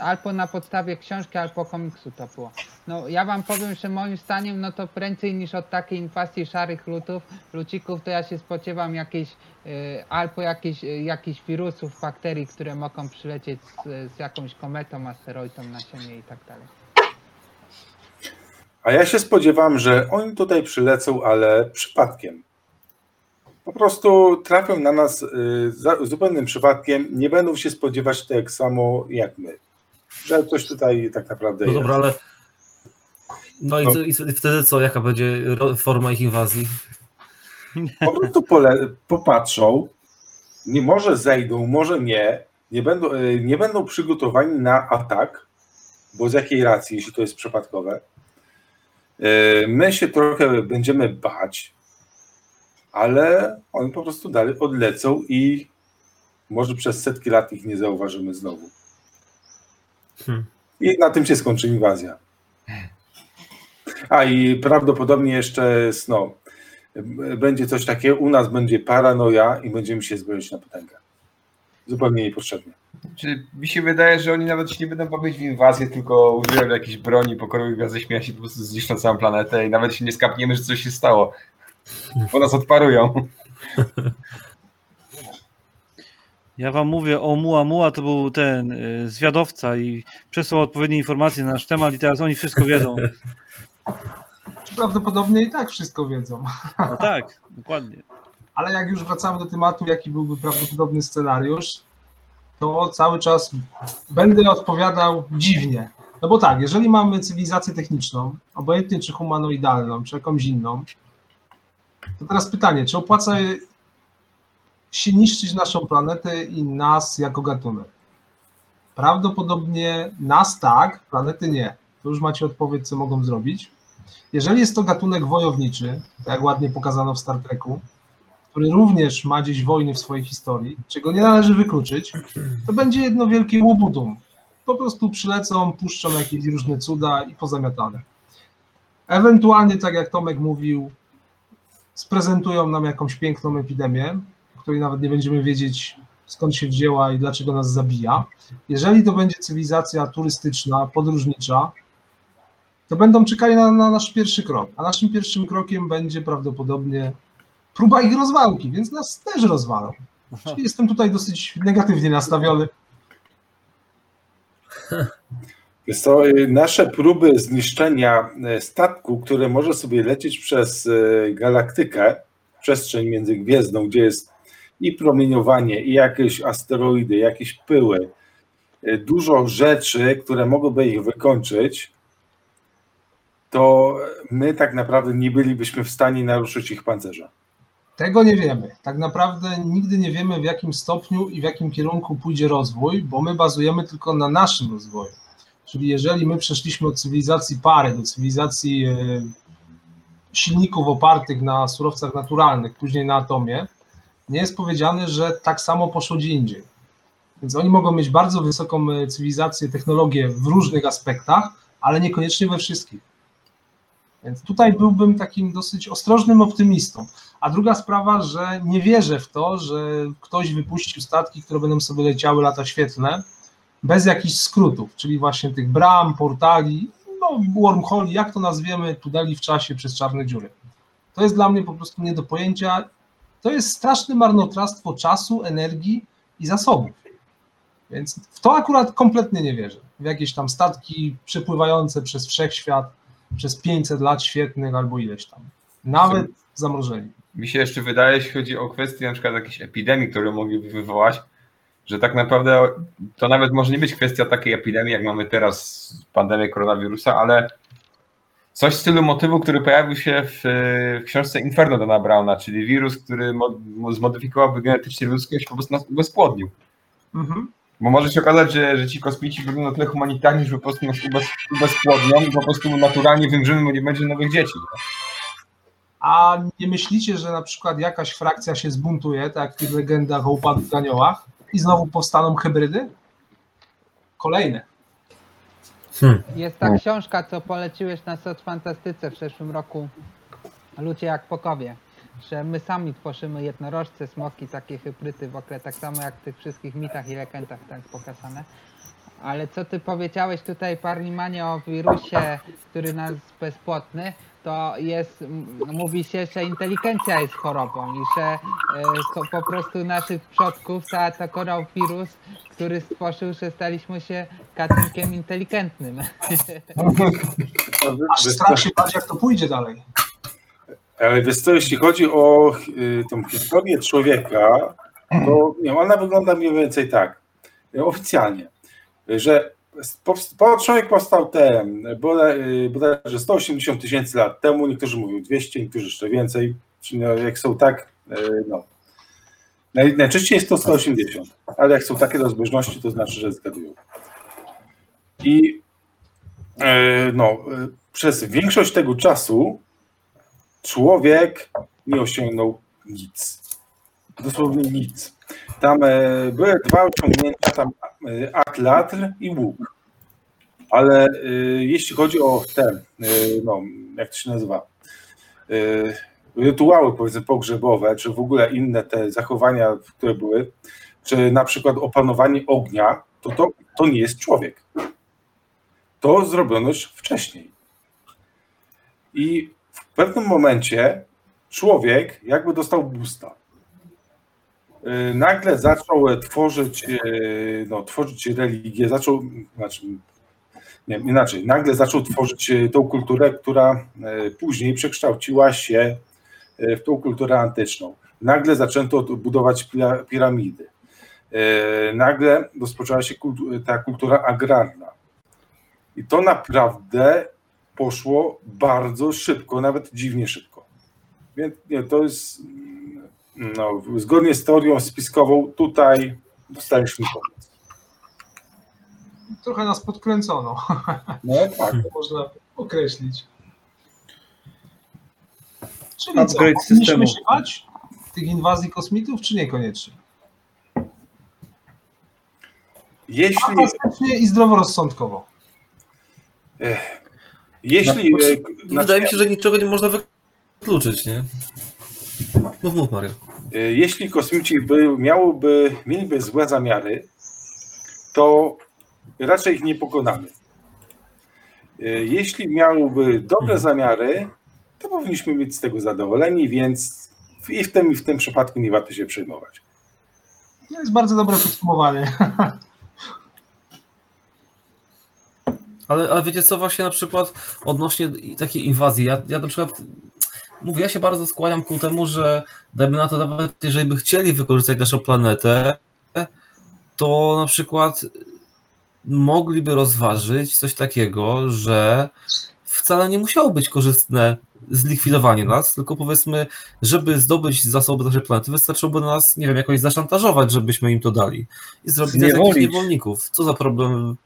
Albo na podstawie książki, albo komiksu to było. Ja wam powiem, że moim zdaniem, to prędzej niż od takiej inwazji szarych ludzików, to ja się spodziewam jakichś wirusów, bakterii, które mogą przylecieć z jakąś kometą, asteroidą na Ziemię i tak dalej. A ja się spodziewam, że oni tutaj przylecą, ale przypadkiem. Po prostu trafią na nas zupełnym przypadkiem, nie będą się spodziewać tak samo jak my. Że coś tutaj tak naprawdę jest. Dobra, ale i wtedy co? Jaka będzie forma ich inwazji? Po prostu popatrzą, może zejdą, może nie będą przygotowani na atak, bo z jakiej racji, jeśli to jest przypadkowe. My się trochę będziemy bać, ale oni po prostu dalej odlecą i może przez setki lat ich nie zauważymy znowu. I na tym się skończy inwazja. I prawdopodobnie jeszcze będzie coś takiego, u nas będzie paranoja i będziemy się zbroić na potęgę. Zupełnie niepotrzebnie. Czy mi się wydaje, że oni nawet się nie będą bawić w inwazję, tylko użyją jakiejś broni pokojowej gwiazdy śmierci, po prostu zniszczą całą planetę i nawet się nie skapniemy, że coś się stało. Bo nas odparują. Ja wam mówię, Oumuamua to był ten zwiadowca i przesłał odpowiednie informacje na nasz temat i teraz oni wszystko wiedzą. Prawdopodobnie i tak wszystko wiedzą. No tak, dokładnie. Ale jak już wracamy do tematu, jaki byłby prawdopodobny scenariusz, to cały czas będę odpowiadał dziwnie. Bo tak, jeżeli mamy cywilizację techniczną, obojętnie czy humanoidalną, czy jakąś inną, to teraz pytanie, czy opłaca się niszczyć naszą planetę i nas jako gatunek? Prawdopodobnie nas tak, planety nie. To już macie odpowiedź, co mogą zrobić. Jeżeli jest to gatunek wojowniczy, tak jak ładnie pokazano w Star Treku, który również ma dziś wojny w swojej historii, czego nie należy wykluczyć, to będzie jedno wielkie łobudum. Po prostu przylecą, puszczą jakieś różne cuda i pozamiatane. Ewentualnie, tak jak Tomek mówił, sprezentują nam jakąś piękną epidemię, o której nawet nie będziemy wiedzieć, skąd się wzięła i dlaczego nas zabija. Jeżeli to będzie cywilizacja turystyczna, podróżnicza, to będą czekali na nasz pierwszy krok. A naszym pierwszym krokiem będzie prawdopodobnie próba ich rozwałki, więc nas też rozwalą. Czyli jestem tutaj dosyć negatywnie nastawiony. Wiesz co, nasze próby zniszczenia statku, który może sobie lecieć przez galaktykę, przestrzeń międzygwiezdną, gdzie jest i promieniowanie, i jakieś asteroidy, jakieś pyły, dużo rzeczy, które mogłyby ich wykończyć, to my tak naprawdę nie bylibyśmy w stanie naruszyć ich pancerza. Tego nie wiemy. Tak naprawdę nigdy nie wiemy, w jakim stopniu i w jakim kierunku pójdzie rozwój, bo my bazujemy tylko na naszym rozwoju. Czyli jeżeli my przeszliśmy od cywilizacji pary do cywilizacji silników opartych na surowcach naturalnych, później na atomie, nie jest powiedziane, że tak samo poszło gdzie indziej. Więc oni mogą mieć bardzo wysoką cywilizację, technologię w różnych aspektach, ale niekoniecznie we wszystkich. Więc tutaj byłbym takim dosyć ostrożnym optymistą. A druga sprawa, że nie wierzę w to, że ktoś wypuścił statki, które będą sobie leciały lata świetlne, bez jakichś skrótów, czyli właśnie tych bram, portali, no wormholi, jak to nazwiemy, tuneli w czasie przez czarne dziury. To jest dla mnie po prostu nie do pojęcia. To jest straszne marnotrawstwo czasu, energii i zasobów. Więc w to akurat kompletnie nie wierzę. W jakieś tam statki przepływające przez wszechświat, przez 500 lat świetnych albo ileś tam. Nawet zamrożeni. Mi się jeszcze wydaje, jeśli chodzi o kwestię na przykład jakiejś epidemii, które mogliby wywołać, że tak naprawdę to nawet może nie być kwestia takiej epidemii, jak mamy teraz pandemię koronawirusa, ale coś w stylu motywu, który pojawił się w książce Inferno Dana Browna, czyli wirus, który zmodyfikowałby genetycznie ludzkość, po prostu nas ubezpłodnił. Mhm. Bo może się okazać, że ci kosmici będą na tyle humanitarni, że po prostu nas ubezpłodnią i po prostu naturalnie wymrzymy, bo nie będzie nowych dzieci. Tak? A nie myślicie, że na przykład jakaś frakcja się zbuntuje, tak jak w tych legendach o upadłych aniołach, i znowu powstaną hybrydy? Kolejne. Jest ta książka, co poleciłeś na Nowej Fantastyce w zeszłym roku, Ludzie jak Pokowie, że my sami tworzymy jednorożce, smoki, takie hybrydy w ogóle, tak samo jak w tych wszystkich mitach i legendach tak pokazane. Ale co ty powiedziałeś tutaj, Parlimanie, o wirusie, który nas bezpłotny, to jest, mówi się, że inteligencja jest chorobą i że po prostu naszych przodków zaatakował wirus, który stworzył, że staliśmy się gatunkiem inteligentnym. Aż strach się bać, jak to pójdzie dalej. Ale wiesz co, jeśli chodzi o tą historię człowieka, to nie, ona wygląda mniej więcej tak, oficjalnie, że człowiek powstał bodajże 180 tysięcy lat temu, niektórzy mówią 200, niektórzy jeszcze więcej, czyli jak są tak, no. Najczęściej jest to 180, ale jak są takie rozbieżności, to znaczy, że zgadują. I no, przez większość tego czasu człowiek nie osiągnął nic, dosłownie nic. Tam były dwa osiągnięcia, tam atlatl i łuk, ale jeśli chodzi o te, no, jak to się nazywa, rytuały, powiedzmy, pogrzebowe, czy w ogóle inne te zachowania, które były, czy na przykład opanowanie ognia, to nie jest człowiek. To zrobiono już wcześniej. I w pewnym momencie człowiek jakby dostał boosta. Nagle zaczął tworzyć religię, nagle zaczął tworzyć tą kulturę, która później przekształciła się w tą kulturę antyczną. Nagle zaczęto budować piramidy. Nagle rozpoczęła się ta kultura agrarna. I to naprawdę poszło bardzo szybko, nawet dziwnie szybko. Więc nie, to jest... No, zgodnie z teorią spiskową tutaj dostaliśmy pomoc. Trochę nas podkręcono. No tak. To można określić. Czyli upgrade co, powinniśmy się bać tych inwazji kosmitów, czy niekoniecznie? Jeśli... i zdroworozsądkowo. Jeśli... Wydaje mi się, że niczego nie można wykluczyć, nie? Mów, Mario. Jeśli kosmici mieliby złe zamiary, to raczej ich nie pokonamy. Jeśli miałyby dobre zamiary, to powinniśmy być z tego zadowoleni, więc i w tym przypadku nie warto się przejmować. To jest bardzo dobre podsumowanie. Ale wiecie co, właśnie na przykład odnośnie takiej inwazji, ja na przykład mówię, ja się bardzo skłaniam ku temu, że dajmy na to, nawet jeżeli by chcieli wykorzystać naszą planetę, to na przykład mogliby rozważyć coś takiego, że wcale nie musiało być korzystne zlikwidowanie nas, tylko powiedzmy, żeby zdobyć zasoby naszej planety, wystarczyłoby nas, nie wiem, jakoś zaszantażować, żebyśmy im to dali. I zrobić z nas jakichś niewolników. Co za problem...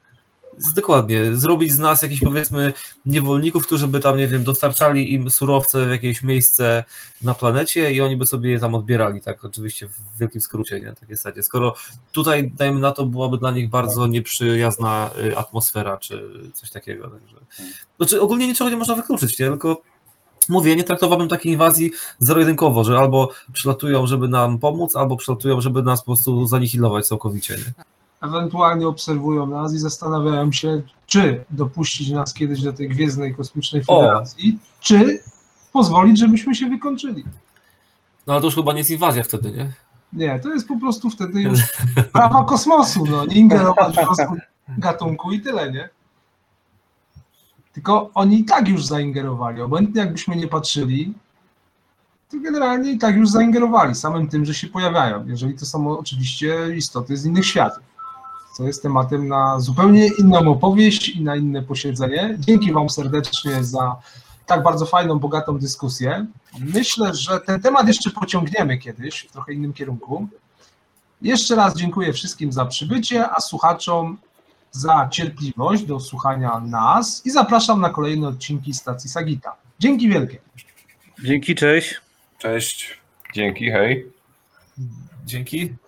Dokładnie, zrobić z nas jakichś, powiedzmy, niewolników, którzy by tam, nie wiem, dostarczali im surowce w jakieś miejsce na planecie i oni by sobie je tam odbierali, tak oczywiście w wielkim skrócie, nie, na takiej zasadzie. Skoro tutaj, dajmy na to, byłaby dla nich bardzo nieprzyjazna atmosfera czy coś takiego. Także. Znaczy ogólnie niczego nie można wykluczyć, nie? Tylko mówię, nie traktowałbym takiej inwazji zero-jedynkowo, że albo przylatują, żeby nam pomóc, albo przylatują, żeby nas po prostu zanihilować całkowicie, nie? Ewentualnie obserwują nas i zastanawiają się, czy dopuścić nas kiedyś do tej Gwiezdnej Kosmicznej Federacji, czy pozwolić, żebyśmy się wykończyli. No ale to już chyba nie jest inwazja wtedy, nie? Nie, to jest po prostu wtedy już prawa kosmosu, no, nie ingerować w rozwój gatunku i tyle, nie? Tylko oni i tak już zaingerowali, obojętnie jakbyśmy nie patrzyli, to generalnie i tak już zaingerowali samym tym, że się pojawiają, jeżeli to są oczywiście istoty z innych światów. Co jest tematem na zupełnie inną opowieść i na inne posiedzenie. Dzięki Wam serdecznie za tak bardzo fajną, bogatą dyskusję. Myślę, że ten temat jeszcze pociągniemy kiedyś w trochę innym kierunku. Jeszcze raz dziękuję wszystkim za przybycie, a słuchaczom za cierpliwość do słuchania nas i zapraszam na kolejne odcinki stacji Sagitta. Dzięki wielkie. Dzięki, cześć. Cześć. Dzięki, hej. Dzięki.